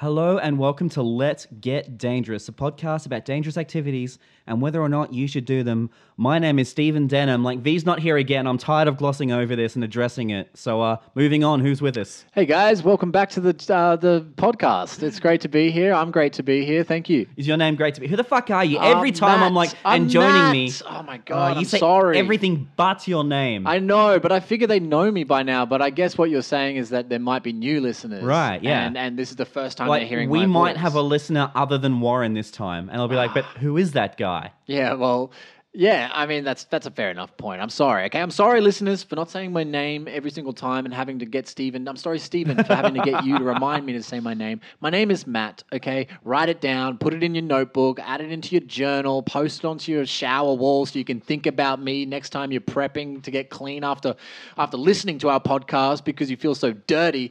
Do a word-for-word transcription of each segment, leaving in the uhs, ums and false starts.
Hello and welcome to Let's Get Dangerous, a podcast about dangerous activities and whether or not you should do them. My name is Stephen Denham. Like, V's not here again. I'm tired of glossing over this and addressing it. So uh, moving on, who's with us? Hey guys, welcome back to the uh, the podcast. It's great to be here. I'm great to be here. Thank you. Is your name great to be? Who the fuck are you? Every uh, time Matt. I'm like, and I'm joining Matt. me. Oh my God, uh, you I'm say sorry. Everything but your name. I know, but I figure they know me by now. But I guess what you're saying is that there might be new listeners. Right, yeah. And, and this is the first time. Like, we might voice. have a listener other than Warren this time, and I'll be like, but who is that guy? Yeah, well, yeah, I mean, that's that's a fair enough point. I'm sorry, okay? I'm sorry, listeners, for not saying my name every single time and having to get Stephen. I'm sorry, Stephen, for having to get you to remind me to say my name. My name is Matt, okay? Write it down, put it in your notebook, add it into your journal, post it onto your shower wall so you can think about me next time you're prepping to get clean after after listening to our podcast because you feel so dirty,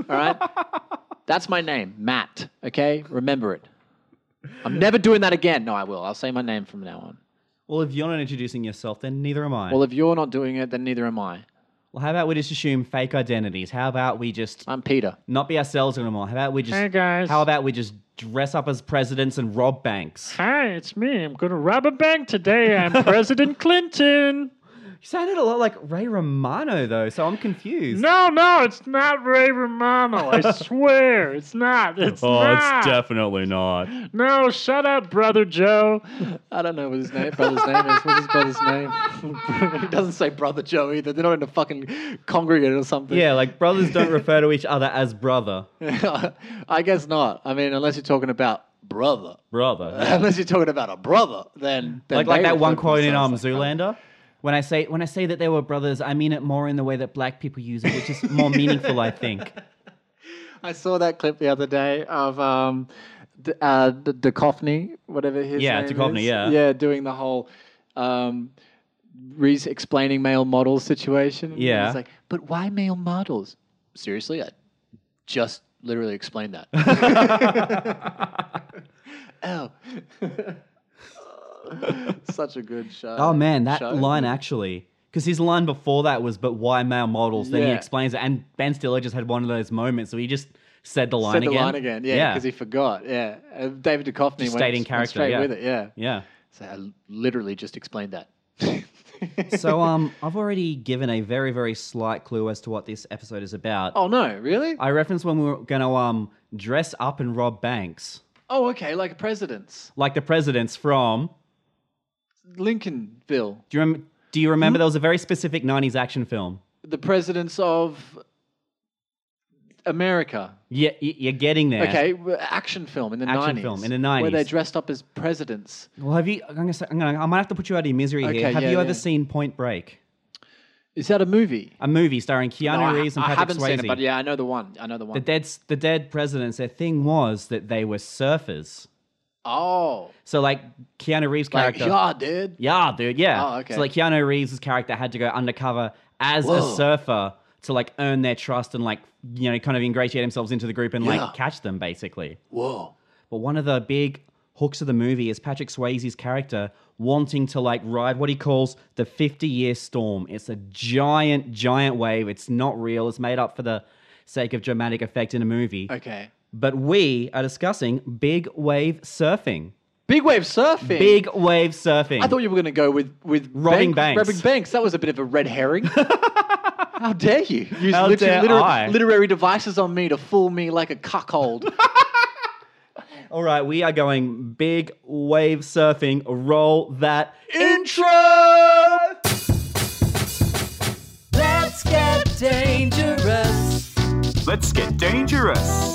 all right? That's my name, Matt, okay? Remember it. I'm never doing that again. No, I will. I'll say my name from now on. Well, if you're not introducing yourself, then neither am I. Well, if you're not doing it, then neither am I. Well, how about we just assume fake identities? How about we just... I'm Peter. Not be ourselves anymore. How about we just... Hey, guys. How about we just dress up as presidents and rob banks? Hi, it's me. I'm going to rob a bank today. I'm President Clinton. You sounded a lot like Ray Romano, though, so I'm confused. No, no, it's not Ray Romano. I swear, it's not. It's oh, not. It's definitely not. No, shut up, Brother Joe. I don't know what his name, brother's name is. What's his brother's name? He doesn't say Brother Joe either. They're not in a fucking congregate or something. Yeah, like brothers don't refer to each other as brother. I guess not. I mean, unless you're talking about brother. Brother. Yeah. Unless you're talking about a brother, then... then like like that one quote in um, Zoolander? When I say when I say that they were brothers, I mean it more in the way that black people use it, which is more meaningful, I think. I saw that clip the other day of um, D- uh, D- Duchovny, whatever his yeah, name Duchovny, is. Yeah, Duchovny, yeah. Yeah, doing the whole um, re- explaining male models situation. Yeah. It's like, but why male models? Seriously? I just literally explained that. Oh. Such a good show. Oh man, that show. line actually, because his line before that was, "But why male models?" Then yeah. he explains it, and Ben Stiller just had one of those moments, so he just said the line said again. Said the line again, yeah, because yeah. he forgot. Yeah, uh, David Duchovny just went, stayed in character, went straight yeah. with it. Yeah, yeah. So I literally just explained that. So um, I've already given a very, very slight clue as to what this episode is about. Oh no, really? I referenced when we were going to um dress up and rob banks. Oh, okay, like presidents. Like the presidents from. Lincolnville. Do you, rem- do you remember there was a very specific nineties action film? The Presidents of America. Yeah, you're getting there. Okay, action film in the action nineties. Action film in the nineties. Where they dressed up as presidents. Well, have you... I'm gonna say, I'm gonna, I might have to put you out of your misery okay, here. Have yeah, you yeah. ever seen Point Break? Is that a movie? A movie starring Keanu no, Reeves and Patrick Swayze. I haven't Swayze. seen it, but yeah, I know the one. I know the one. The dead, the dead presidents, their thing was that they were surfers. Oh. So, like, Keanu Reeves' character... Like, yeah, dude. Yeah, dude, yeah. Oh, okay. So, like, Keanu Reeves' character had to go undercover as Whoa. a surfer to, like, earn their trust and, like, you know, kind of ingratiate themselves into the group and, yeah. like, catch them, basically. Whoa. But one of the big hooks of the movie is Patrick Swayze's character wanting to, like, ride what he calls the fifty-year storm. It's a giant, giant wave. It's not real. It's made up for the sake of dramatic effect in a movie. Okay. But we are discussing big wave surfing. Big wave surfing? Big wave surfing. I thought you were going to go with... with robbing bank, banks. Robbing banks. That was a bit of a red herring. How dare you? Use How liter- dare liter- I? literary devices on me to fool me like a cuckold. All right, we are going big wave surfing. Roll that intro! Let's get dangerous. Let's get dangerous.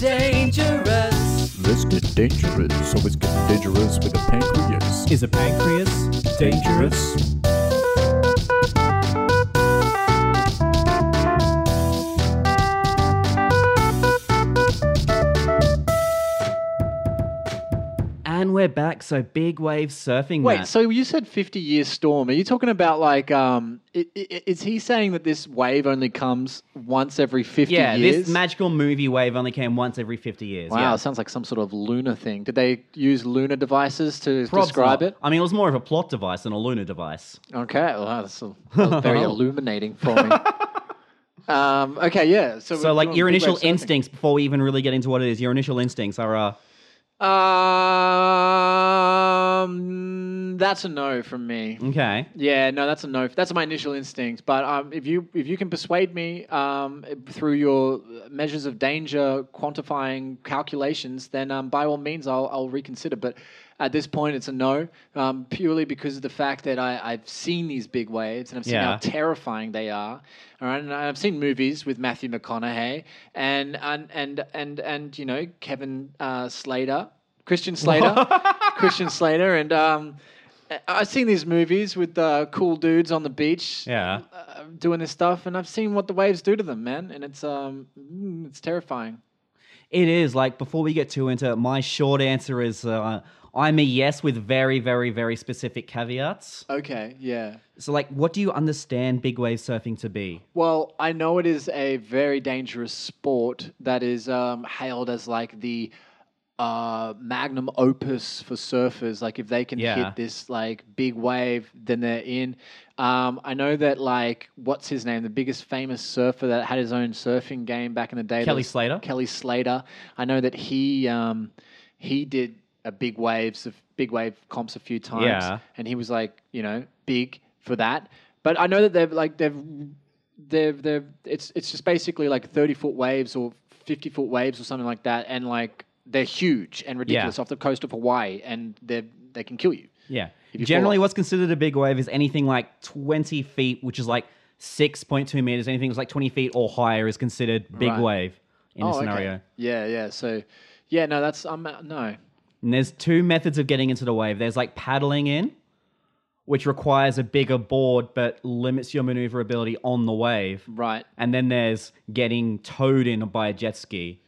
Dangerous. Let's get dangerous. Always get dangerous with a pancreas. Is a pancreas dangerous? And we're back. So big wave surfing. Wait, Matt. So you said fifty-year storm. Are you talking about like? Um, Is he saying that this wave only comes once every fifty yeah, years? Yeah, this magical movie wave only came once every fifty years. Wow, yeah. It sounds like some sort of lunar thing. Did they use lunar devices to Probably describe not. it? I mean, it was more of a plot device than a lunar device. Okay, well, that's, a, that's very illuminating for me. Um, okay, yeah. So, so like your initial instincts before we even really get into what it is, your initial instincts are... Uh, Um, that's a no from me. Okay. Yeah, no, that's a no. That's my initial instinct. But um, if you if you can persuade me um through your measures of danger, quantifying calculations, then um by all means I'll I'll reconsider. But at this point, it's a no, um, purely because of the fact that I, I've seen these big waves and I've seen yeah. how terrifying they are. All right, and I've seen movies with Matthew McConaughey and and and and, and you know Kevin uh, Slater, Christian Slater, Christian Slater, and um, I've seen these movies with uh, cool dudes on the beach, yeah, uh, doing this stuff, and I've seen what the waves do to them, man, and it's um, it's terrifying. It is. Like, before we get too into it, my short answer is uh, I'm a yes with very, very, very specific caveats. Okay, yeah. So, like, what do you understand big wave surfing to be? Well, I know it is a very dangerous sport that is um, hailed as, like, the uh, magnum opus for surfers. Like, if they can yeah. hit this, like, big wave, then they're in. Um, I know that, like, what's his name? The biggest famous surfer that had his own surfing game back in the day. Kelly Slater. Kelly Slater. I know that he um, he did a big waves of big wave comps a few times, yeah. and he was like, you know, big for that. But I know that they've like they've they've they've it's it's just basically like thirty foot waves or fifty foot waves or something like that, and like they're huge and ridiculous yeah. off the coast of Hawaii, and they they can kill you. Yeah. Generally, what's considered a big wave is anything like twenty feet, which is like six point two meters. Anything that's like twenty feet or higher is considered big right. wave in oh, a scenario. Okay. Yeah, yeah. So, yeah, no, that's, um, no. And there's two methods of getting into the wave. There's like paddling in, which requires a bigger board but limits your maneuverability on the wave. Right. And then there's getting towed in by a jet ski.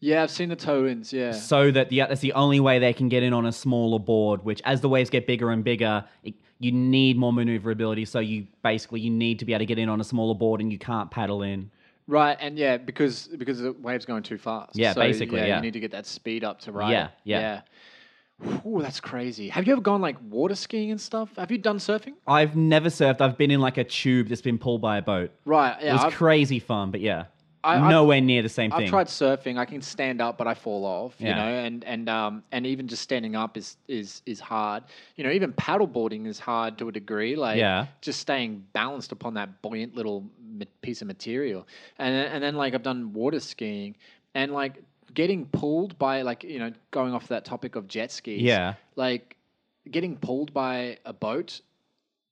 Yeah, I've seen the tow-ins, yeah. So that the, that's the only way they can get in on a smaller board, which as the waves get bigger and bigger, it, you need more maneuverability, so you basically you need to be able to get in on a smaller board and you can't paddle in. Right, and yeah, because because the wave's going too fast. Yeah, so, basically, yeah, yeah. you need to get that speed up to ride. Yeah, yeah. yeah. Ooh, that's crazy. Have you ever gone like water skiing and stuff? Have you done surfing? I've never surfed. I've been in like a tube that's been pulled by a boat. Right, yeah. It was I've... crazy fun, but yeah. I, Nowhere I've, near the same I've thing. I've tried surfing. I can stand up, but I fall off. Yeah. You know, and and um and even just standing up is is is hard. You know, even paddleboarding is hard to a degree. Like, yeah. just staying balanced upon that buoyant little piece of material. And and then like I've done water skiing, and like getting pulled by like you know going off that topic of jet skis. Yeah. Like getting pulled by a boat.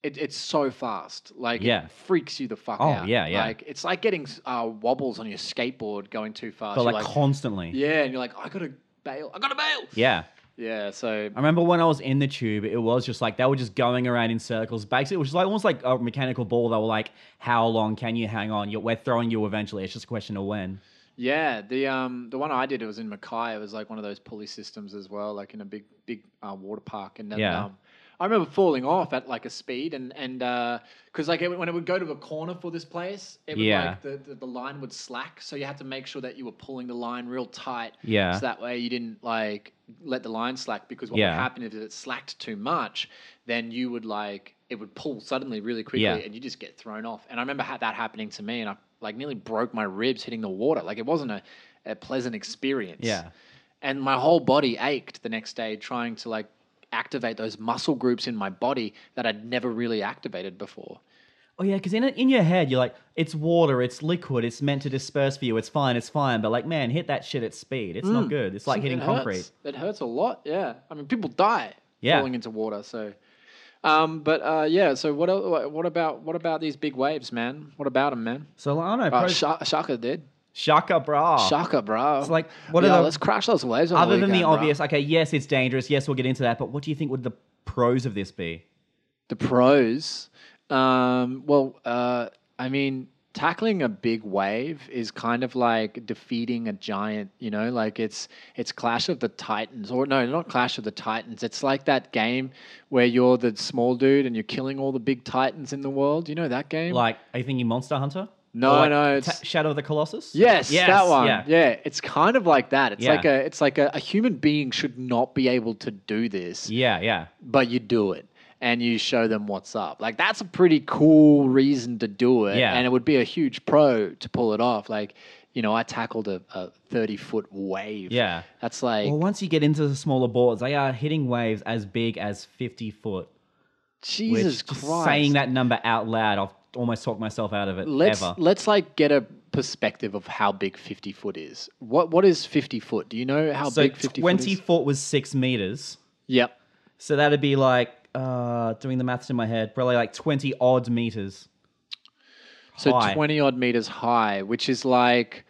It, it's so fast. Like, yeah. it freaks you the fuck oh, out. Oh, yeah, yeah. Like, it's like getting uh, wobbles on your skateboard going too fast. But, like, like, constantly. Yeah, and you're like, I gotta bail. I gotta bail. Yeah. Yeah, so... I remember when I was in the tube, it was just like, they were just going around in circles. Basically, it was just like, almost like a mechanical ball. They were like, how long can you hang on? You're, we're throwing you eventually. It's just a question of when. Yeah, the um the one I did, it was in Mackay. It was like one of those pulley systems as well, like in a big, big uh, water park. And then... Yeah. Um, I remember falling off at like a speed and and because uh, like it, when it would go to a corner for this place, it would yeah. like the, the, the line would slack, so you had to make sure that you were pulling the line real tight, yeah. so that way you didn't like let the line slack, because what yeah. would happen if it slacked too much, then you would like it would pull suddenly really quickly, yeah. and you just get thrown off. And I remember that happening to me, and I like nearly broke my ribs hitting the water. Like, it wasn't a, a pleasant experience. Yeah, and my whole body ached the next day trying to like. activate those muscle groups in my body that I'd never really activated before. Oh yeah, because in in your head you're like, it's water, it's liquid, it's meant to disperse for you, it's fine, it's fine. But like, man, hit that shit at speed. It's mm. not good. It's like hitting it concrete. Hurts. It hurts a lot. Yeah, I mean, people die yeah. falling into water. So, um, but uh, yeah. So what else, what about what about these big waves, man? What about them, man? So I don't know. Uh, Sh- Shaka did. Shaka bra. Shaka bra. It's like, what are yeah, the... let's crash those waves on the weekend, other than the obvious, bro. Okay, yes, it's dangerous. Yes, we'll get into that. But what do you think would the pros of this be? The pros? Um, well, uh, I mean, tackling a big wave is kind of like defeating a giant, you know? Like, it's it's Clash of the Titans. Or no, not Clash of the Titans. It's like that game where you're the small dude and you're killing all the big titans in the world. You know that game? Like, are you thinking Monster Hunter? No, like no, it's... T- Shadow of the Colossus? Yes, yes that one. Yeah. yeah, it's kind of like that. It's yeah. like, a, it's like a, a human being should not be able to do this. Yeah, yeah. But you do it. and you show them what's up. Like, that's a pretty cool reason to do it. Yeah. And it would be a huge pro to pull it off. Like, you know, I tackled a thirty-foot wave. Yeah. That's like... Well, once you get into the smaller boards, they are hitting waves as big as fifty-foot. Jesus Christ. Just saying that number out loud, I've almost talked myself out of it. Let's, ever. Let's, like, get a perspective of how big fifty-foot is. What What is fifty-foot? Do you know how so big fifty-foot is? So twenty-foot was six meters. Yep. So that'd be, like, uh, doing the maths in my head, probably, like, twenty-odd meters. So twenty-odd meters high, which is, like...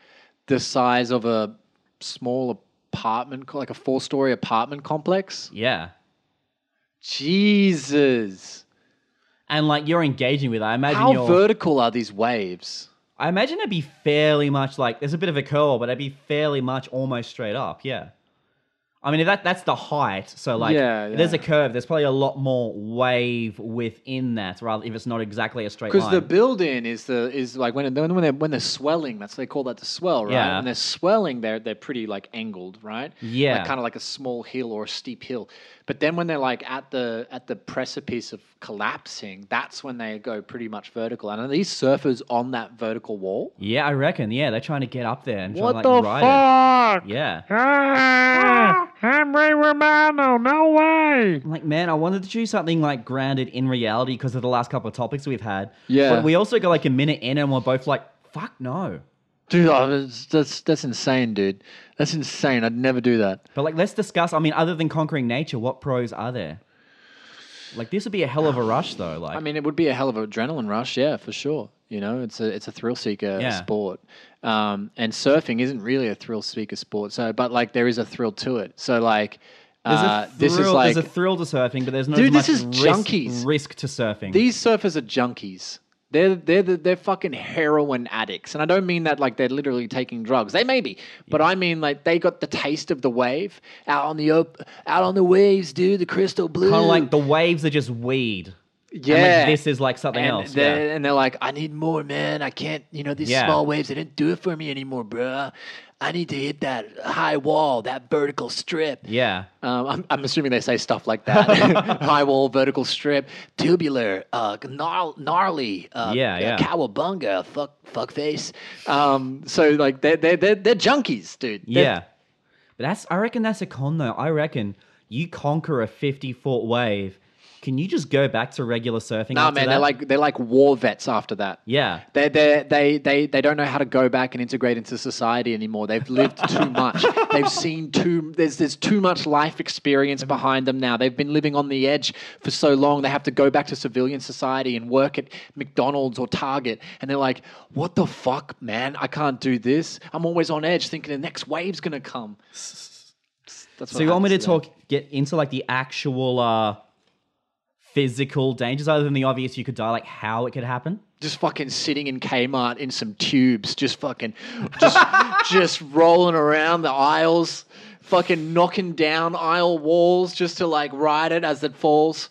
the size of a small apartment, like a four-story apartment complex. Yeah. Jesus. And like you're engaging with it. I imagine How you're, vertical are these waves? I imagine it'd be fairly much like, there's a bit of a curl, but it'd be fairly much almost straight up, yeah. I mean, if that that's the height, so like yeah, yeah. if there's a curve, there's probably a lot more wave within that, rather if it's not exactly a straight line. Because the build-in is the is like when when they're when they're swelling, that's they call that the swell, right? Yeah. When they're swelling, they're they're pretty like angled, right? Yeah. Like, kind of like a small hill or a steep hill. But then when they're like at the at the precipice of collapsing, that's when they go pretty much vertical. And are these surfers on that vertical wall? Yeah, I reckon. Yeah, they're trying to get up there and what trying to like the ride fuck? It. Yeah. Ah! I'm Ray Romano, no way. Like, man, I wanted to do something like grounded in reality because of the last couple of topics we've had. Yeah. But we also got like a minute in and we're both like, fuck no. Dude, oh, that's, that's insane, dude. That's insane. I'd never do that. But like, let's discuss, I mean, other than conquering nature, what pros are there? Like, this would be a hell of a rush though. Like, I mean, it would be a hell of an adrenaline rush. Yeah, for sure. You know, it's a it's a thrill seeker yeah. sport, um, and surfing isn't really a thrill seeker sport. So, but like there is a thrill to it. So like, uh, thrill, this is like there's a thrill to surfing, but there's no dude. This is risk, junkies. Risk to surfing. These surfers are junkies. They're they're they're fucking heroin addicts, and I don't mean that like they're literally taking drugs. They may be, but yeah. I mean like they got the taste of the wave out on the op- out on the waves, dude. The crystal blue. Kind of like the waves are just weed. Yeah. And like, this is like something and else. They're, yeah. And they're like, I need more, man. I can't, you know, these yeah. small waves, they didn't do it for me anymore, bro. I need to hit that high wall, that vertical strip. Yeah. Um, I'm, I'm assuming they say stuff like that. High wall, vertical strip, tubular, uh, gnarly, uh, yeah, yeah. cowabunga, fuck, fuck face. Um, so like they're, they're, they're, they're junkies, dude. They're, yeah. But that's, I reckon that's a con though. I reckon you conquer a fifty-foot wave. Can you just go back to regular surfing? No, nah, man, that? they're like they're like war vets after that. Yeah, they they they they they don't know how to go back and integrate into society anymore. They've lived too much. They've seen too. There's there's too much life experience behind them now. They've been living on the edge for so long. They have to go back to civilian society and work at McDonald's or Target. And they're like, what the fuck, man? I can't do this. I'm always on edge, thinking the next wave's gonna come. That's what so you want me to, to talk? Them. Get into like the actual. Uh, Physical dangers other than the obvious you could die, like how it could happen? Just fucking sitting in Kmart in some tubes, just fucking, just, just rolling around the aisles, fucking knocking down aisle walls just to like ride it as it falls.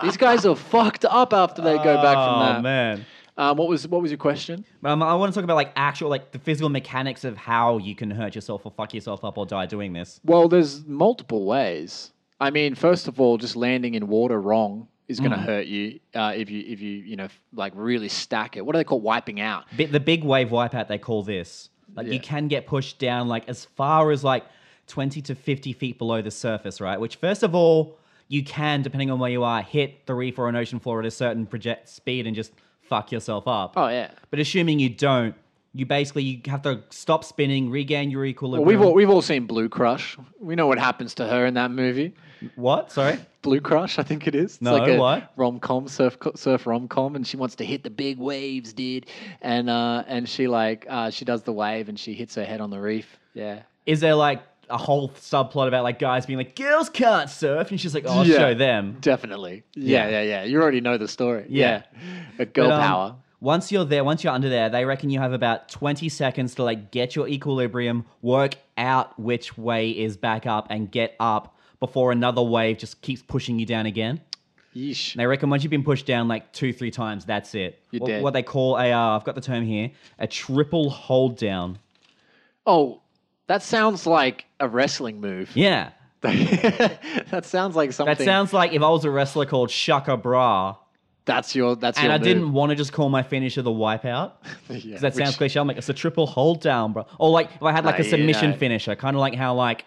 These guys are fucked up after they go back from that. Oh, man. Um, what was what was your question? Um, I want to talk about like actual like the physical mechanics of how you can hurt yourself or fuck yourself up or die doing this. Well, there's multiple ways. I mean, first of all, just landing in water wrong. Is going to mm. hurt you uh, if you if you you know like really stack it. What do they call wiping out? The big wave wipeout they call this. Like yeah. you can get pushed down like as far as like twenty to fifty feet below the surface, right? Which first of all, you can depending on where you are hit the reef or an ocean floor at a certain project speed and just fuck yourself up. Oh yeah. But assuming you don't, you basically you have to stop spinning, regain your equilibrium. Well, we've all, we've all seen Blue Crush. We know what happens to her in that movie. What? Sorry? Blue Crush, I think it is. It's no, like a what? Rom-com, surf, surf rom-com, and she wants to hit the big waves, dude. And uh, and she like uh, she does the wave and she hits her head on the reef. Yeah. Is there like a whole subplot about like guys being like, girls can't surf? And she's like, oh, I'll yeah, show them. Definitely. Yeah, yeah, yeah, yeah. You already know the story. Yeah. yeah. Girl but, um, power. Once you're there, once you're under there, they reckon you have about twenty seconds to like get your equilibrium, work out which way is back up and get up. Before another wave just keeps pushing you down again. Yeesh. And they reckon once you've been pushed down like two, three times, that's it. You're what, dead. What they call a, uh, I've got the term here, a triple hold down. Oh, that sounds like a wrestling move. Yeah. That sounds like something. That sounds like if I was a wrestler called Shaka Bra. That's your. That's and your I move. Didn't want to just call my finisher the wipeout because yeah, that sounds cliche. I'm like, it's a triple hold down, bro. Or like if I had like uh, a submission yeah. finisher, kind of like how like.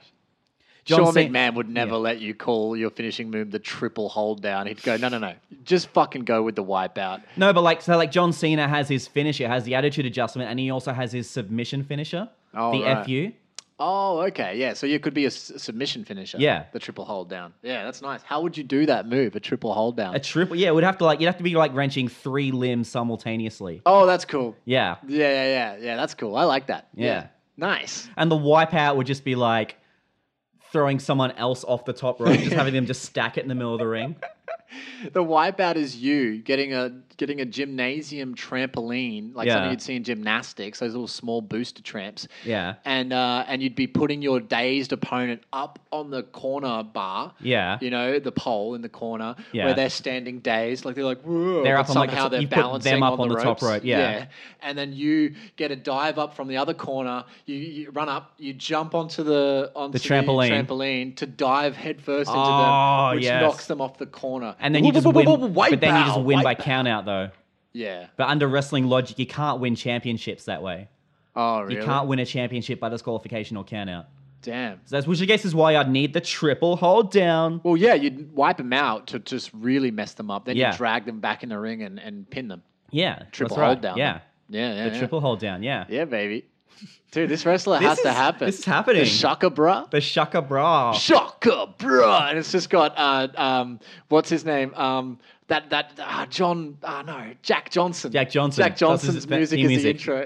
John Sean Cena, McMahon would never yeah. let you call your finishing move the triple hold down. He'd go, no, no, no, just fucking go with the wipeout. No, but like so, like John Cena has his finisher, has the attitude adjustment, and he also has his submission finisher, oh, the right. F U. Oh, okay, yeah. So you could be a s submission finisher. Yeah, the triple hold down. Yeah, that's nice. How would you do that move? A triple hold down. A triple, yeah. It would have to like you'd have to be like wrenching three limbs simultaneously. Oh, that's cool. Yeah. Yeah, yeah, yeah, yeah. That's cool. I like that. Yeah. yeah. Nice. And the wipeout would just be like. Throwing someone else off the top rope, just having them just stack it in the middle of the ring. The wipeout is you getting a getting a gymnasium trampoline, like yeah. something you'd see in gymnastics, those little small booster tramps. Yeah, and uh, and you'd be putting your dazed opponent up on the corner bar. Yeah, you know the pole in the corner yeah. where they're standing dazed, like they're like whoa. They're up on somehow like the, they're balancing them up on the, on the top rope. Yeah. yeah, and then you get a dive up from the other corner. You, you run up, you jump onto the onto the trampoline. The trampoline to dive headfirst into oh, them, which yes. knocks them off the corner. And then you just win, but then you just win by count out though. Yeah. But under wrestling logic, you can't win championships that way. Oh, really? You can't win a championship by disqualification or count out. Damn. So that's, which I guess is why I'd need the triple hold down. Well, yeah, you'd wipe them out to just really mess them up. Then yeah. you drag them back in the ring and, and pin them. Yeah. Triple hold right. down. Yeah. Yeah, yeah. The yeah. triple hold down, yeah. Yeah, baby. Dude, this wrestler this has is, to happen. This is happening. The Shaka Bra. The Shaka Bra. Shaka Bra. And it's just got, uh, um, what's his name? Um, that, that, uh, John, uh, no, Jack Johnson. Jack Johnson. Jack Johnson's music is music. The intro.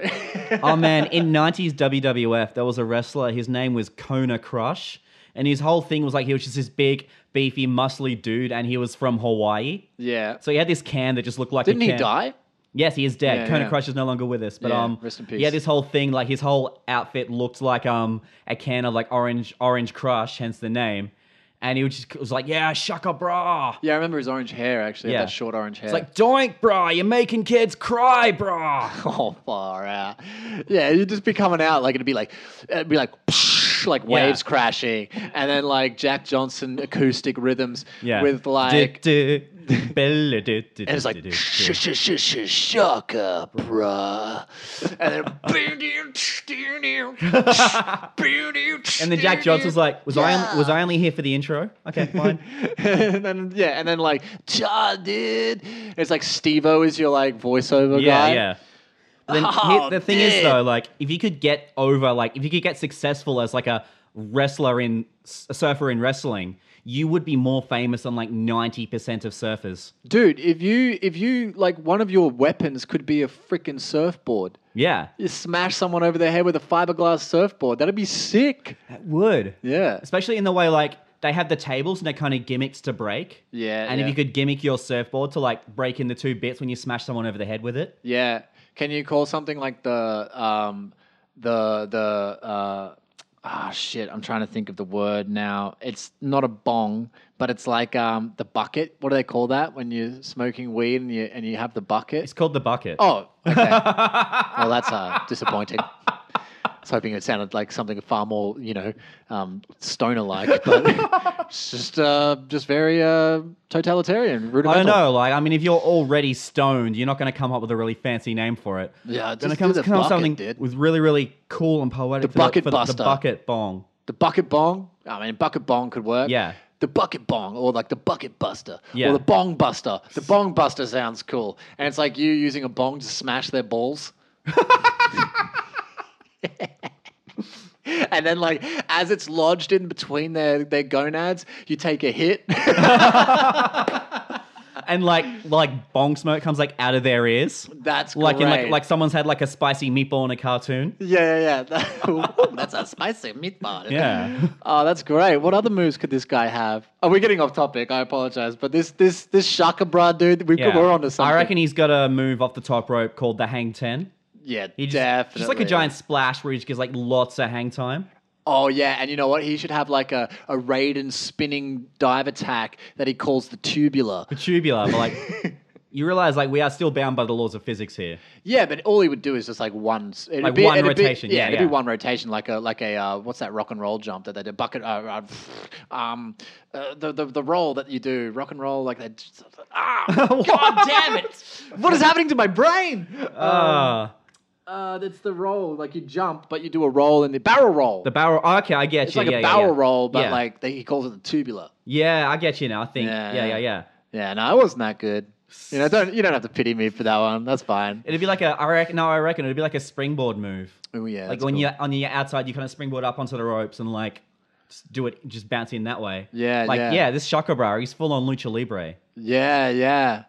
Oh, man. In nineties W W F, there was a wrestler. His name was Kona Crush. And his whole thing was like he was just this big, beefy, muscly dude. And he was from Hawaii. Yeah. So he had this can that just looked like Didn't a can. Didn't he die? Yes, he is dead. Yeah, Kona yeah. Crush is no longer with us. But yeah, um, rest in peace. Yeah, this whole thing, like his whole outfit looked like um a can of like orange, orange crush, hence the name. And he was just was like, yeah, Shaka Bra. Yeah, I remember his orange hair actually. Yeah, that short orange hair. It's like doink, bra. You're making kids cry, bra. Oh, far out. Yeah, you'd just be coming out like it'd be like it'd be like. Like waves yeah. crashing, and then like Jack Johnson acoustic rhythms yeah. with like, do, do, bella, do, do, and it's like shaka bra, and then and then Jack Johnson's like, was yeah. I was I only here for the intro? Okay, fine. And then yeah, and then like ja dude, it's like Steve-O is your like voiceover yeah, guy. Yeah. Then oh, the thing man. Is though, like if you could get over, like if you could get successful as like a wrestler in a surfer in wrestling, you would be more famous than like ninety percent of surfers. Dude, if you if you like one of your weapons could be a freaking surfboard. Yeah, you smash someone over their head with a fiberglass surfboard. That'd be sick. That would. Yeah, especially in the way like. They have the tables and they're kind of gimmicks to break. Yeah. And yeah. if you could gimmick your surfboard to like break into two bits when you smash someone over the head with it. Yeah. Can you call something like the, um, the, the, uh, ah, oh shit, I'm trying to think of the word now. It's not a bong, but it's like um, the bucket. What do they call that when you're smoking weed and you, and you have the bucket? It's called the bucket. Oh, okay. Well, that's uh, disappointing. I was hoping it sounded like something far more, you know, um, stoner-like, but it's just, uh, just very uh, totalitarian, rudimental. I don't know, like, I mean, if you're already stoned, you're not going to come up with a really fancy name for it. Yeah, just come, do the come bucket, up something dude. With really, really cool and poetic. The for bucket the, for buster. The bucket bong. The bucket bong? I mean, bucket bong could work. Yeah. The bucket bong, or like the bucket buster, yeah. or the bong buster. The bong buster sounds cool. And it's like you using a bong to smash their balls. And then, like, as it's lodged in between their, their gonads, you take a hit. And, like, like bong smoke comes, like, out of their ears. That's like great. In, like, like someone's had, like, a spicy meatball in a cartoon. Yeah, yeah, yeah. That's a spicy meatball. Yeah. Oh, that's great. What other moves could this guy have? Oh, we're getting off topic. I apologize. But this this this Shaka Bra dude, we've yeah. got, we're on to something. I reckon he's got a move off the top rope called the Hang ten. Yeah, he just, definitely. Just like a giant splash where he just gives like lots of hang time. Oh, yeah. And you know what? He should have like a, a Raiden spinning dive attack that he calls the tubular. The tubular. But like, you realize like we are still bound by the laws of physics here. Yeah, but all he would do is just like one, it'd like be, one it'd rotation. Be, yeah, yeah, it'd yeah. be one rotation, like a like a uh, what's that rock and roll jump that they do? Bucket, uh, uh, um, uh, the the the roll that you do, rock and roll, like that. Ah, God damn it! What is happening to my brain? Uh. Um, Uh, that's the roll. Like you jump, but you do a roll in the barrel roll. The barrel. Oh, okay, I get it's you. It's like yeah, a barrel yeah, yeah. roll, but yeah. like they, he calls it the tubular. Yeah, I get you now. I think. Yeah, yeah, yeah, yeah. Yeah, no, it wasn't that good. You know, don't you don't have to pity me for that one. That's fine. It'd be like a. I reckon. No, I reckon it'd be like a springboard move. Oh yeah. Like when cool. you're on the outside, you kind of springboard up onto the ropes and like just do it, just bounce in that way. Yeah, like yeah. yeah this Shaka Bra, he's full on lucha libre. Yeah, yeah.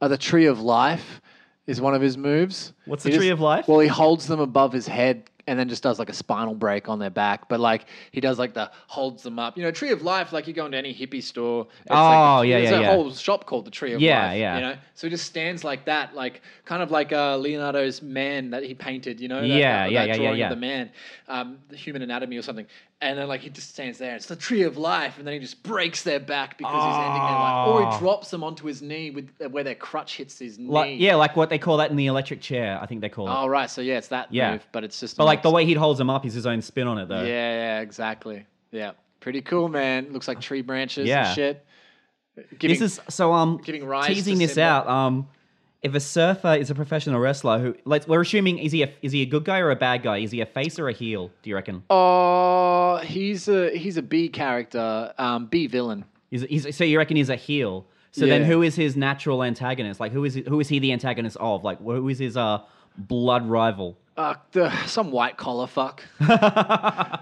Oh, the Tree of Life is one of his moves. What's the he Tree just, of Life? Well, he holds them above his head and then just does like a spinal break on their back. But like he does like the holds them up. You know, Tree of Life, like you go into any hippie store. It's oh, like the, yeah, yeah, yeah. There's a whole shop called the Tree of yeah, Life. Yeah, yeah. You know? So he just stands like that, like kind of like uh, Leonardo's man that he painted, you know? That, yeah, uh, yeah, that yeah, drawing yeah, yeah. of the man, um, the human anatomy or something. And then like he just stands there. It's the Tree of Life. And then he just breaks their back because oh. he's ending their life. Or he drops them onto his knee with uh, where their crutch hits his knee. Like, yeah, like what they call that in the electric chair, I think they call it. Oh, right. So yeah, it's that yeah. move. But it's just... But like the way he holds them up is his own spin on it though. Yeah, yeah, exactly. Yeah. Pretty cool, man. Looks like tree branches yeah. and shit. Giving, this is... So um, giving rise teasing this symbol. out, um, if a surfer is a professional wrestler who... Let's, we're assuming, is he a, is he a good guy or a bad guy? Is he a face or a heel, do you reckon? Oh, uh, he's a he's a B character, um, B villain. He's, he's, so you reckon he's a heel? So yeah. then who is his natural antagonist? Like who is who is he the antagonist of? Like who is his uh, blood rival? Uh, the, some white collar fuck.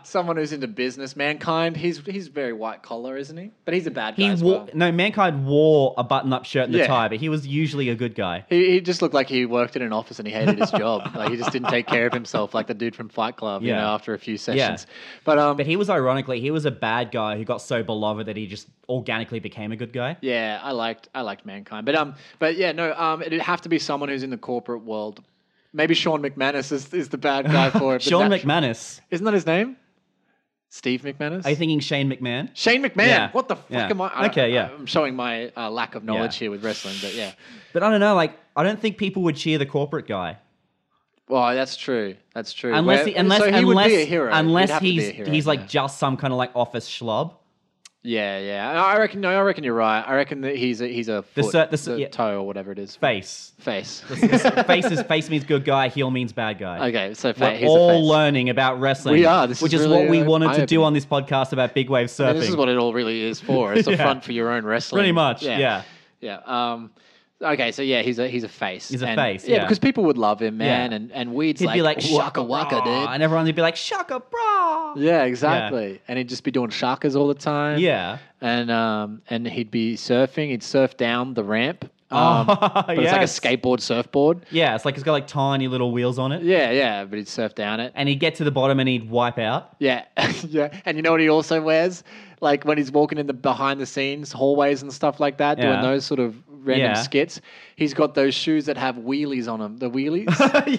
Someone who's into business. Mankind, he's he's very white collar, isn't he? But he's a bad guy he as well. Wo- no, Mankind wore a button-up shirt and yeah. a tie, but he was usually a good guy. He, he just looked like he worked in an office and he hated his job. Like he just didn't take care of himself like the dude from Fight Club, yeah. you know, after a few sessions. Yeah. But um, but he was ironically, he was a bad guy who got so beloved that he just organically became a good guy. Yeah, I liked I liked Mankind. But um, but yeah, no, um, it'd have to be someone who's in the corporate world. Maybe Sean McManus is, is the bad guy for it. Sean that, McManus. Isn't that his name? Steve McManus? Are you thinking Shane McMahon? Shane McMahon. Yeah. What the fuck yeah. am I? I okay, yeah. I'm showing my uh, lack of knowledge yeah. here with wrestling, but yeah. But I don't know, like, I don't think people would cheer the corporate guy. Well, that's true. That's true. Unless Where, he, unless, so he unless, would be a hero. Unless he's, a hero, he's like yeah. just some kind of like office schlub. Yeah, yeah. I reckon. No, I reckon you're right. I reckon that he's a he's a foot, the, the, the yeah. toe or whatever it is. Face, face. The, the, face is face means good guy. Heel means bad guy. Okay, so fa- we're all a face. learning about wrestling. We are. This which is, is really what we wanted to do on this podcast about big wave surfing. I mean, this is what it all really is for. It's a yeah. front for your own wrestling. Pretty much. Yeah. Yeah. yeah. Um, okay, so yeah, he's a he's a face. He's a and, face, yeah. yeah. Because people would love him, man, yeah. and, and weed's he'd like, be like shaka waka, dude. And everyone would be like, shaka bra. Yeah, exactly. Yeah. And he'd just be doing shakas all the time. Yeah. And um and he'd be surfing. He'd surf down the ramp. Um, oh, but it's yes. like a skateboard surfboard. Yeah, it's like it's got like tiny little wheels on it. Yeah, yeah, but he'd surf down it. And he'd get to the bottom and he'd wipe out. Yeah, yeah. And you know what he also wears? Like when he's walking in the behind the scenes hallways and stuff like that, yeah. doing those sort of random yeah. skits. He's got those shoes that have wheelies on them. The wheelies?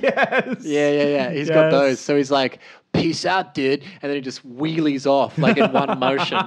Yes. Yeah, yeah, yeah. He's yes. got those. So he's like, peace out, dude. And then he just wheelies off like in one motion.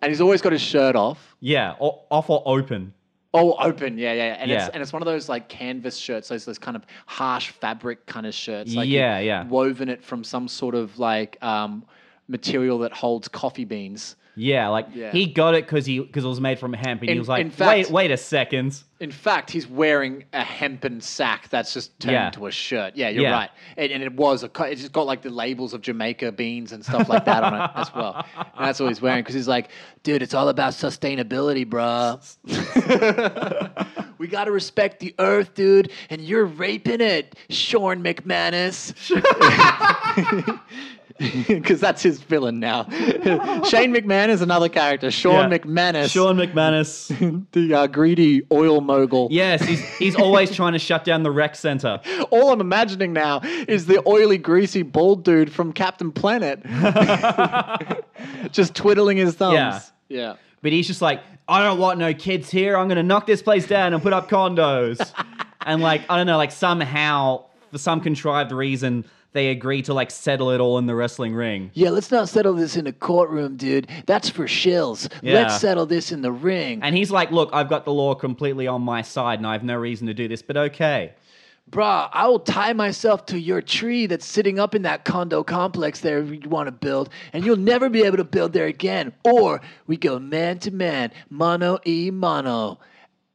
And he's always got his shirt off. Yeah, or, off or open. Oh, open, yeah, yeah, yeah. And, yeah. It's, and it's one of those like canvas shirts, those those kind of harsh fabric kind of shirts. Like yeah, yeah. Woven it from some sort of like um, material that holds coffee beans. Yeah, like yeah. he got it because he because it was made from hemp, and in, he was like, fact, wait, wait a second. In fact, he's wearing a hempen sack that's just turned yeah. into a shirt. Yeah, you're yeah. right. And, and it was a it just got like the labels of Jamaica beans and stuff like that on it as well. And that's what he's wearing because he's like, dude, it's all about sustainability, bro. We gotta respect the earth, dude, and you're raping it, Sean McManus. Because that's his villain now. Shane McMahon is another character. Sean yeah. McManus. Sean McManus. The uh, greedy oil mogul. Yes, he's, he's always trying to shut down the rec center. All I'm imagining now is the oily, greasy, bald dude from Captain Planet. Just twiddling his thumbs. Yeah. yeah. But he's just like, I don't want no kids here. I'm going to knock this place down and put up condos. And like, I don't know, like somehow, for some contrived reason, they agree to like settle it all in the wrestling ring. Yeah, let's not settle this in a courtroom, dude. That's for shills. Yeah. Let's settle this in the ring. And he's like, look, I've got the law completely on my side and I have no reason to do this, but okay. Brah, I will tie myself to your tree that's sitting up in that condo complex there you want to build, and you'll never be able to build there again. Or we go man to man, mano e mano.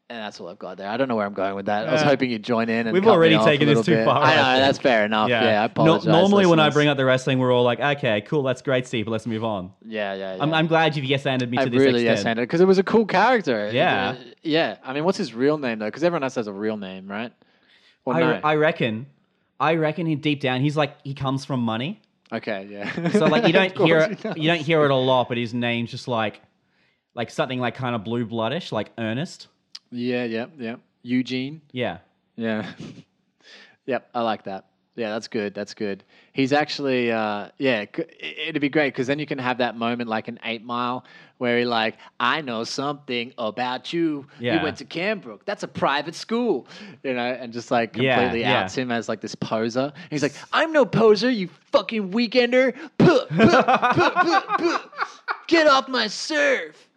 And that's all I've got there. I don't know where I'm going with that. Uh, I was hoping you'd join in. And we've already taken this too bit. far. I know, I that's fair enough. Yeah, yeah I apologize. No, normally listeners. when I bring up the wrestling, we're all like, okay, cool, that's great, Steve, but let's move on. Yeah, yeah, yeah. I'm, I'm glad you've yes-handed me I to this really extent. I really yes-handed because it was a cool character. Yeah. Yeah. I mean, what's his real name, though? Because everyone else has a real name, right? I, no. I reckon, I reckon he deep down, he's like, he comes from money. Okay, yeah. So like, you don't hear it, he you don't hear it a lot, but his name's just like, like something like kind of blue bloodish, like Ernest. Yeah, yeah, yeah. Eugene. Yeah. Yeah. Yep, I like that. Yeah, that's good. That's good. He's actually, uh, yeah, it'd be great because then you can have that moment like an Eight Mile where he like, I know something about you. Yeah. You went to Cambrook. That's a private school, you know, and just like completely yeah, outs yeah. him as like this poser. And he's like, I'm no poser, you fucking weekender. Puh, puh, puh, puh, puh. Get off my surf.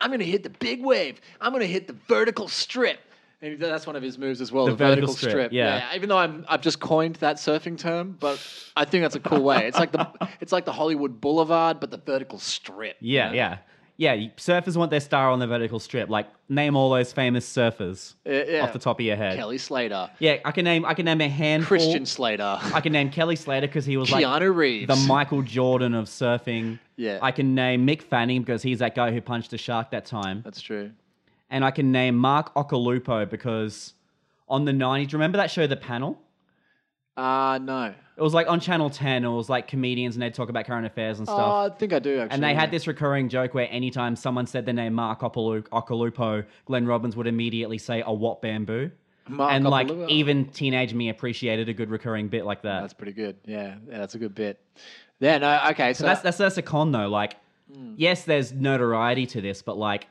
I'm going to hit the big wave. I'm going to hit the vertical strip. And that's one of his moves as well, the, the vertical, vertical strip. strip. Yeah. yeah, even though I'm I've just coined that surfing term, but I think that's a cool way. It's like the it's like the Hollywood Boulevard, but the vertical strip. Yeah, you know? yeah, yeah. Surfers want their star on the vertical strip. Like name all those famous surfers uh, yeah. off the top of your head. Kelly Slater. Yeah, I can name I can name a handful. Christian Slater. I can name Kelly Slater because he was Keanu like Reeves. the Michael Jordan of surfing. Yeah, I can name Mick Fanning because he's that guy who punched a shark that time. That's true. And I can name Mark Occhilupo because on the nineties, remember that show, The Panel? Uh, no. It was like on Channel ten, it was like comedians and they'd talk about current affairs and stuff. Oh, uh, I think I do actually. And they yeah. had this recurring joke where anytime someone said the name Mark Occhilupo, Glenn Robbins would immediately say, a what bamboo? Mark and Occhilupo. Like even teenage me appreciated a good recurring bit like that. That's pretty good. Yeah, yeah that's a good bit. Yeah, no, okay. So, so that's, that's, that's a con though. Like, mm. yes, there's notoriety to this, but like,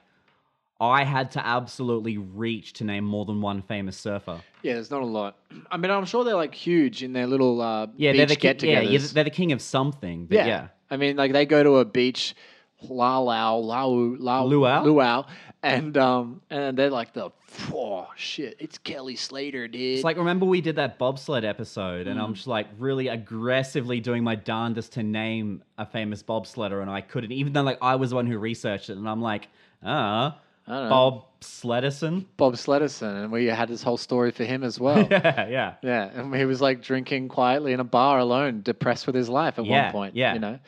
I had to absolutely reach to name more than one famous surfer. Yeah, there's not a lot. I mean, I'm sure they're like huge in their little uh, yeah, beach they're the ki- get-togethers. Yeah, they're the king of something. But yeah. yeah. I mean, like they go to a beach, la lao, lau, lau, luau, luau, and um, and they're like the oh shit, it's Kelly Slater, dude. It's like remember we did that bobsled episode, mm. and I'm just like really aggressively doing my darndest to name a famous bobsledder, and I couldn't, even though like I was the one who researched it, and I'm like ah. Uh, I don't know. Bob Sledderson. Bob Sledderson. And we had this whole story for him as well. yeah, yeah. Yeah. And he was like drinking quietly in a bar alone, depressed with his life at yeah, one point. Yeah. You know?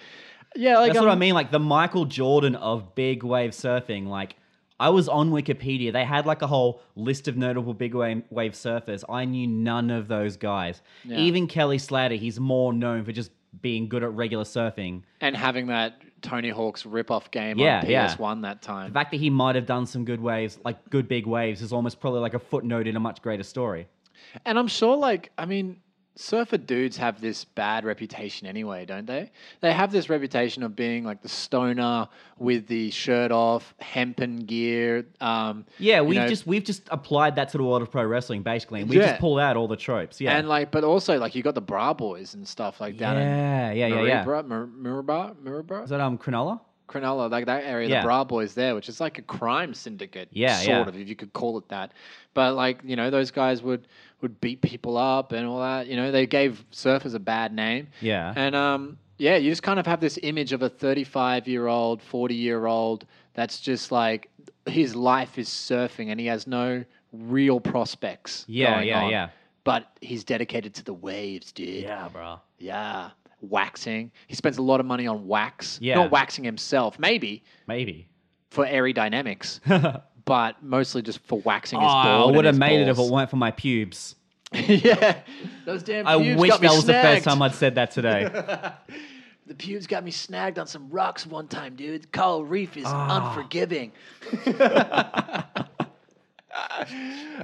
Yeah. Like, That's um, what I mean. Like the Michael Jordan of big wave surfing. Like I was on Wikipedia. They had like a whole list of notable big wave, wave surfers. I knew none of those guys. Yeah. Even Kelly Slater, he's more known for just being good at regular surfing. And having that Tony Hawk's rip-off game yeah, on P S one yeah. that time. The fact that he might have done some good waves, like good big waves, is almost probably like a footnote in a much greater story. And I'm sure like, I mean, surfer dudes have this bad reputation anyway, don't they? They have this reputation of being like the stoner with the shirt off, hempen gear. Um, yeah, we've you know, just we've just applied that to the world of pro wrestling basically, and we yeah. just pulled out all the tropes. Yeah, and like, but also like you got the Bra Boys and stuff like that. Yeah, yeah, yeah, yeah. Maroubra, Maroubra, is that um Cronulla? Cronulla, like that area, yeah. the Bra Boys there, which is like a crime syndicate, yeah, sort yeah. of, if you could call it that. But like, you know, those guys would would beat people up and all that. You know, they gave surfers a bad name. Yeah. And um, yeah, you just kind of have this image of a thirty-five-year-old, forty-year-old that's just like his life is surfing and he has no real prospects. Yeah, going yeah, on, yeah. But he's dedicated to the waves, dude. Yeah, bro. Yeah. Waxing. He spends a lot of money on wax. Yeah. Not waxing himself. Maybe. Maybe. For aerodynamics. But mostly just for waxing his balls. Oh, I would have made balls. it if it weren't for my pubes. yeah. Those damn pubes I wish got me that was snagged. the first time I'd said that today. The pubes got me snagged on some rocks one time, dude. Coral Reef is oh. unforgiving.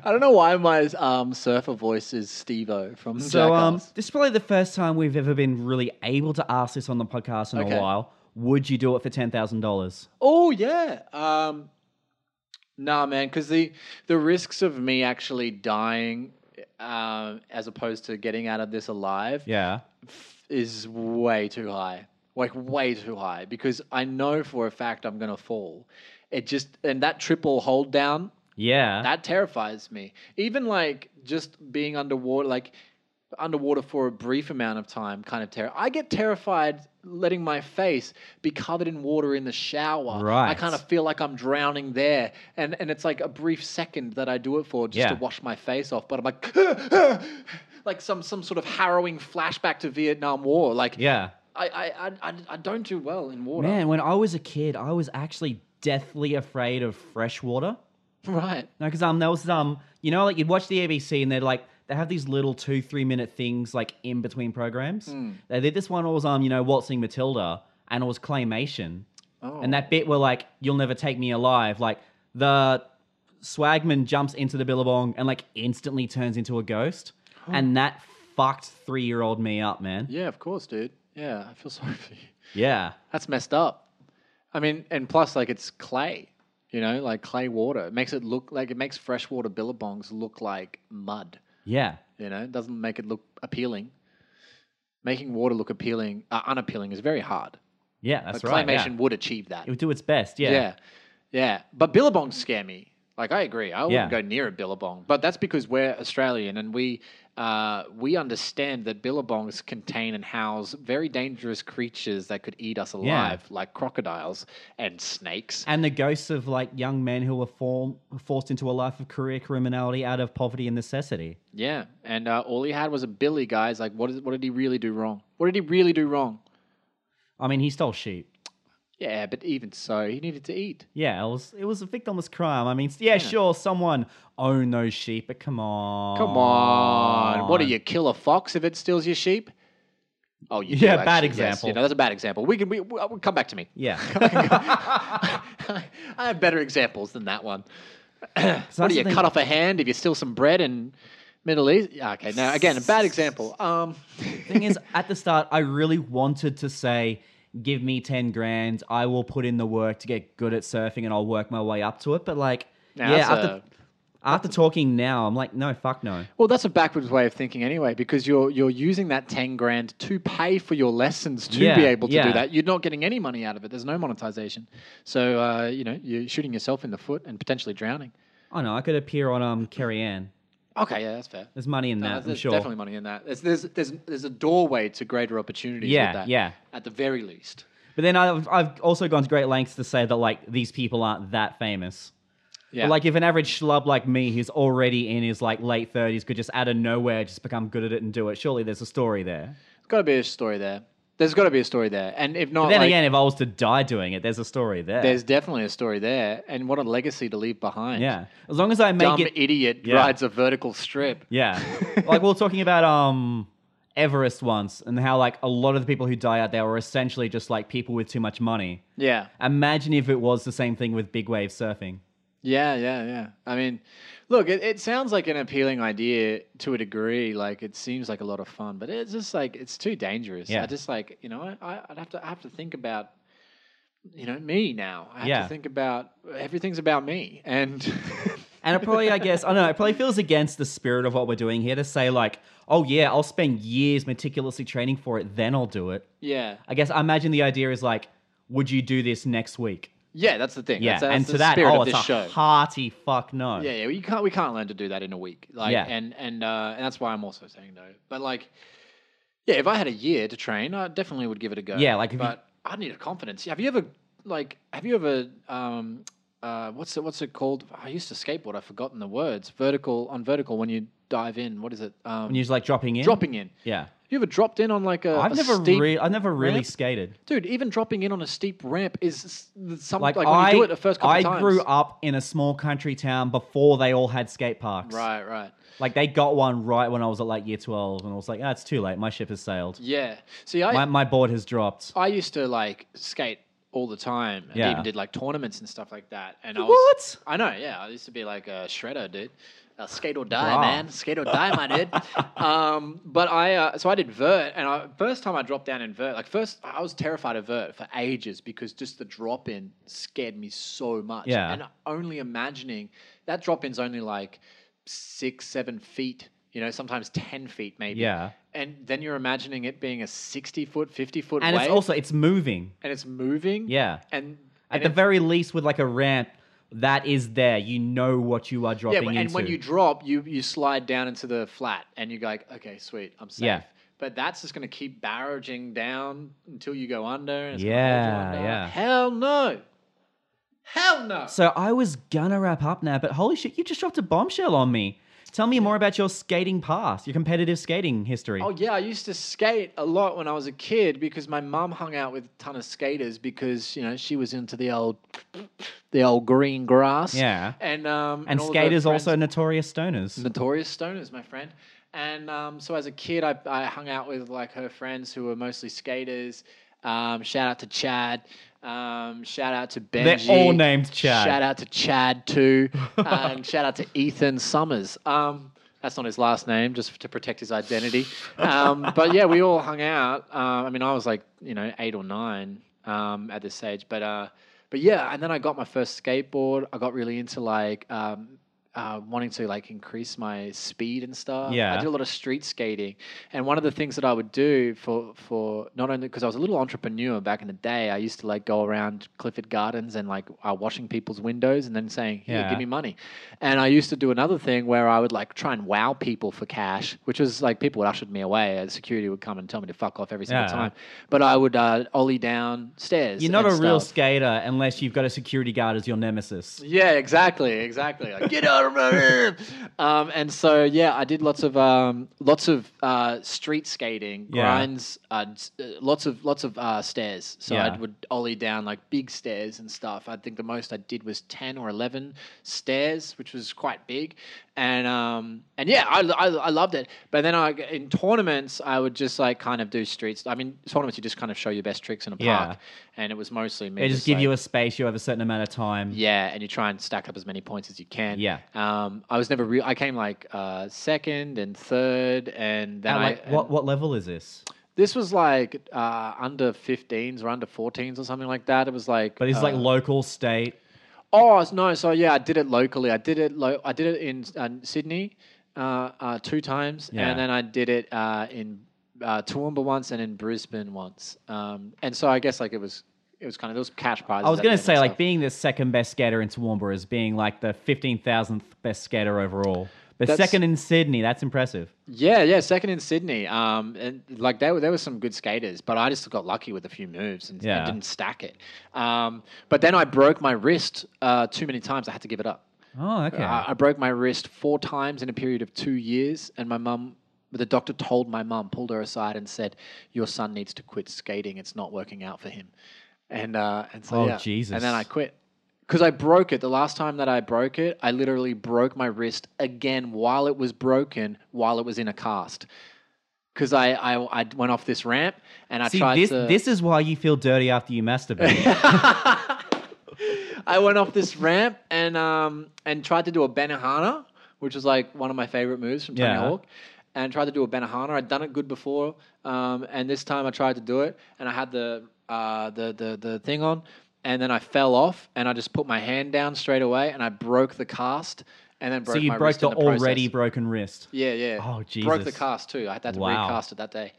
I don't know why my um, surfer voice is Steve-O from so, Jackass. So um, this is probably the first time we've ever been really able to ask this on the podcast in okay. a while. Would you do it for ten thousand dollars? Oh, yeah. Um, nah, man, because the, the risks of me actually dying um, as opposed to getting out of this alive, yeah, f- is way too high. Like way too high, because I know for a fact I'm gonna fall. It just and that triple hold down, yeah, that terrifies me. Even like just being underwater, like underwater for a brief amount of time, kind of terror. I get terrified letting my face be covered in water in the shower. Right. I kind of feel like I'm drowning there, and and it's like a brief second that I do it for just yeah. to wash my face off. But I'm like, like some some sort of harrowing flashback to Vietnam War. Like yeah. I, I I I don't do well in water. Man, when I was a kid, I was actually deathly afraid of fresh water. Right. No, because um, there was um, you know, like you'd watch the A B C and they're like they have these little two three minute things like in between programs. Mm. They did this one. It was um, you know, Waltzing Matilda, and it was claymation. Oh. And that bit where like you'll never take me alive. Like the swagman jumps into the billabong and like instantly turns into a ghost, oh. and that fucked three year old me up, man. Yeah, of course, dude. Yeah, I feel sorry for you. Yeah. That's messed up. I mean, and plus, like, it's clay, you know, like clay water. It makes it look like, it makes freshwater billabongs look like mud. Yeah. You know, it doesn't make it look appealing. Making water look appealing, uh, unappealing is very hard. Yeah, that's but right. Claymation yeah. would achieve that. It would do its best, yeah. Yeah. Yeah. But billabongs scare me. Like, I agree. I wouldn't yeah. go near a billabong. But that's because we're Australian and we... Uh, we understand that billabongs contain and house very dangerous creatures that could eat us alive, yeah. like crocodiles and snakes. And the ghosts of like young men who were form- forced into a life of career criminality out of poverty and necessity. Yeah, and uh, all he had was a billy, guys. Like, what, is, what did he really do wrong? What did he really do wrong? I mean, he stole sheep. Yeah, but even so, he needed to eat. Yeah, it was it was a victimless crime. I mean, yeah, yeah, sure, someone owned those sheep, but come on. Come on. What do you kill a fox if it steals your sheep? Oh, you yeah, do, bad example. Yes, you know, that's a bad example. We can we, we come back to me. Yeah. I have better examples than that one. What do you cut off a hand if you steal some bread and Middle East? Okay, now again, a bad example. Um thing is, at the start I really wanted to say, give me ten grand, I will put in the work to get good at surfing and I'll work my way up to it. But like, now, yeah, after, a, after talking now, I'm like, no, fuck no. Well, that's a backwards way of thinking anyway, because you're you're using that ten grand to pay for your lessons to yeah, be able to yeah. do that. You're not getting any money out of it. There's no monetization. So, uh, you know, you're shooting yourself in the foot and potentially drowning. Oh no, I could appear on um Carrie Anne. Okay, yeah, that's fair. There's money in no, that, I'm sure. There's definitely money in that. There's, there's there's there's a doorway to greater opportunities yeah, with that. Yeah, at the very least. But then I've, I've also gone to great lengths to say that, like, these people aren't that famous. Yeah. But like, if an average schlub like me who's already in his, like, late thirties could just out of nowhere just become good at it and do it, surely there's a story there. There's got to be a story there. There's got to be a story there. And if not... But then like, again, if I was to die doing it, there's a story there. There's definitely a story there. And what a legacy to leave behind. Yeah. As long as I make Dumb it... Dumb idiot yeah. rides a vertical strip. Yeah. Like, we were talking about um, Everest once and how, like, a lot of the people who die out there were essentially just, like, people with too much money. Yeah. Imagine if it was the same thing with big wave surfing. Yeah, yeah, yeah. I mean, look, it, it sounds like an appealing idea to a degree. Like, it seems like a lot of fun, but it's just like, it's too dangerous. Yeah. I just like, you know, I, I'd have to I have to think about, you know, me now. I have yeah. to think about, everything's about me. And and it probably, I guess, I don't know, it probably feels against the spirit of what we're doing here to say like, oh yeah, I'll spend years meticulously training for it, then I'll do it. Yeah. I guess I imagine the idea is like, would you do this next week? Yeah, that's the thing. Yeah, that's, that's and to that, oh, it's a show. Hearty fuck no. Yeah, yeah, we can't we can't learn to do that in a week. Like, yeah. and and uh, and that's why I'm also saying no. But like, yeah, if I had a year to train, I definitely would give it a go. Yeah, like, but you... I need a confidence. Have you ever like have you ever um uh what's it what's it called? I used to skateboard. I've forgotten the words. Vertical on vertical when you dive in. What is it? Um, when you're just like dropping in. Dropping in. Yeah. You ever dropped in on like a, I've a never steep re- I've never really ramp? Skated. Dude, even dropping in on a steep ramp is something like, like when I, you do it the first couple I of times. I grew up in a small country town before they all had skate parks. Right, right. Like they got one right when I was at like year twelve and I was like, ah, it's too late. My ship has sailed. Yeah. See, I, my, my board has dropped. I used to like skate all the time and yeah. even did like tournaments and stuff like that. And I was, what? I know, yeah. I used to be like a shredder, dude. Uh, skate or die, wow. man. Skate or die, my dude. Um, but I, uh, so I did vert, and I, first time I dropped down in vert, like first, I was terrified of vert for ages because just the drop in scared me so much. Yeah. And only imagining that drop in's only like six, seven feet you know, sometimes ten feet maybe. Yeah. And then you're imagining it being a sixty foot, fifty foot and wave. And it's also, it's moving. And it's moving. Yeah. And, and at the very least with like a ramp, that is there. You know what you are dropping yeah, and into. And when you drop, you, you slide down into the flat and you're like, okay, sweet, I'm safe. Yeah. But that's just going to keep barraging down until you go under. And it's yeah, under. yeah. Hell no. Hell no. So I was going to wrap up now, but holy shit, you just dropped a bombshell on me. Tell me more about your skating past, your competitive skating history. Oh, yeah. I used to skate a lot when I was a kid because my mum hung out with a ton of skaters because, you know, she was into the old the old green grass. Yeah. And, um, and, and skaters friends, also notorious stoners. Notorious stoners, my friend. And um, so as a kid, I, I hung out with like her friends who were mostly skaters. Um, shout out to Chad. Um, shout out to Benji. They're all named Chad. Shout out to Chad too. And shout out to Ethan Summers. Um, that's not his last name, just to protect his identity. Um, but yeah, we all hung out. Uh, I mean, I was like, you know, eight or nine um, at this age. But uh, but yeah, and then I got my first skateboard. I got really into like... Um, Uh, wanting to like increase my speed and stuff. Yeah. I did a lot of street skating. And one of the things that I would do for, for not only because I was a little entrepreneur back in the day, I used to like go around Clifford Gardens and like uh, washing people's windows and then saying, here, yeah. give me money. And I used to do another thing where I would like try and wow people for cash, which was like people would usher me away and security would come and tell me to fuck off every single yeah. time. But I would uh, ollie down stairs. You're not a stuff. real skater unless you've got a security guard as your nemesis. Yeah, exactly. Exactly. Like, get out. um, and so yeah, I did lots of um, lots of uh, street skating grinds, yeah. uh, lots of lots of uh, stairs. So yeah. I would ollie down like big stairs and stuff. I think the most I did was ten or eleven stairs, which was quite big. And um, and yeah, I, I, I loved it. But then I, in tournaments, I would just like kind of do streets. I mean, tournaments you just kind of show your best tricks in a park, yeah. and it was mostly me. They just, just give like, you a space. You have a certain amount of time. Yeah, and you try and stack up as many points as you can. Yeah. Um, I was never real. I came like uh, second and third, and then and like, I. And what what level is this? This was like uh, under fifteens or under fourteens or something like that. It was like. But it's uh, like local, state. Oh no! So yeah, I did it locally. I did it. Lo- I did it in uh, Sydney uh, uh, two times, yeah. and then I did it uh, in uh, Toowoomba once and in Brisbane once. Um, and so I guess like it was. It was kind of those cash prizes. I was going to say, like, being the second best skater in Toowoomba is being like the fifteen thousandth best skater overall. But that's, second in Sydney, that's impressive. Yeah, yeah, second in Sydney. Um, and like there were there were some good skaters, but I just got lucky with a few moves and, yeah. and didn't stack it. Um, but then I broke my wrist uh, too many times. I had to give it up. Oh, okay. Uh, I broke my wrist four times in a period of two years, and my mum. But the doctor told my mum, pulled her aside, and said, "Your son needs to quit skating. It's not working out for him." And uh, and so oh, yeah, Jesus. And then I quit because I broke it. The last time that I broke it, I literally broke my wrist again while it was broken, while it was in a cast. Because I, I I went off this ramp and I See, tried this, to. This is why you feel dirty after you masturbate. I went off this ramp and um and tried to do a Benihana, which was like one of my favorite moves from Tony Hawk. Yeah. And tried to do a Benihana. I'd done it good before, um and this time I tried to do it and I had the. Uh, the, the the thing on, and then I fell off, and I just put my hand down straight away, and I broke the cast, and then broke my wrist. So you broke the, the already broken wrist. Yeah, yeah. Oh, Jesus. Broke the cast too. I had to wow. recast it that day.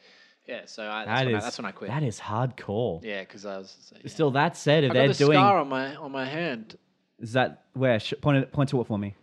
Yeah, so I, that's, that when is, I, that's when I quit. That is hardcore. Yeah, because I was so, yeah. still that said. If I they're got the doing scar on my on my hand. Is that where? Point point to it for me.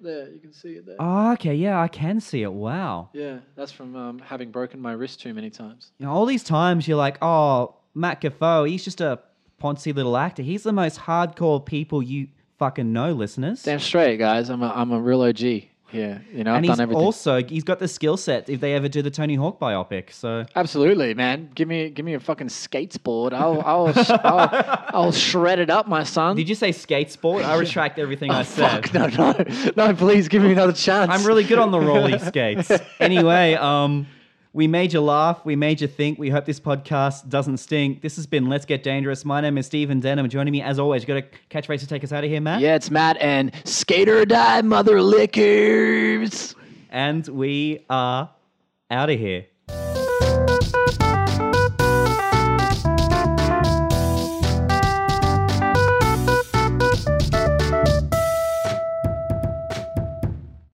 There, you can see it there. Oh, okay, yeah, I can see it. Wow. Yeah, that's from um, having broken my wrist too many times. You know, all these times you're like, oh. Matt Gaffo, he's just a poncy little actor. He's the most hardcore people you fucking know, listeners. Damn straight, guys. I'm a, I'm a real O G. Yeah, you know, I've and done he's everything. Also, he's got the skill set if they ever do the Tony Hawk biopic. So absolutely, man. Give me, give me a fucking skateboard. I'll, I'll, I'll, I'll shred it up, my son. Did you say skateboard? I retract everything oh, I said. Fuck, no, no, no. Please give me another chance. I'm really good on the rolly skates. Anyway, um. we made you laugh. We made you think. We hope this podcast doesn't stink. This has been Let's Get Dangerous. My name is Stephen Denham. Joining me, as always, you got a catchphrase to take us out of here, Matt? Yeah, it's Matt and Skater or Die, Mother Lickers. And we are out of here.